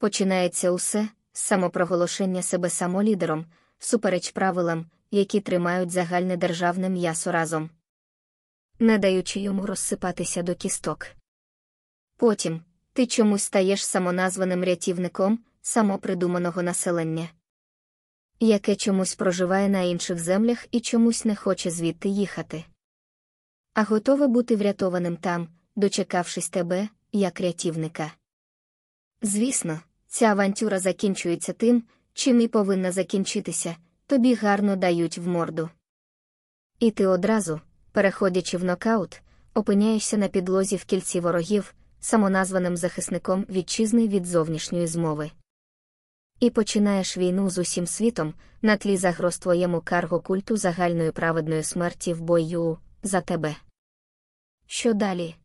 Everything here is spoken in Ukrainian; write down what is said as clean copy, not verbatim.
Починається усе з самопроголошення себе самолідером, всупереч правилам, які тримають загальне державне м'ясо разом, не даючи йому розсипатися до кісток. Потім ти чомусь стаєш самоназваним рятівником самопридуманого населення, яке чомусь проживає на інших землях і чомусь не хоче звідти їхати, а готове бути врятованим там, дочекавшись тебе, як рятівника. Звісно, ця авантюра закінчується тим, чим і повинна закінчитися, тобі гарно дають в морду. І ти одразу, переходячи в нокаут, опиняєшся на підлозі в кільці ворогів, самоназваним захисником вітчизни від зовнішньої змови. І починаєш війну з усім світом, на тлі загроз твоєму карго-культу загальної праведної смерті в бою за тебе. Що далі?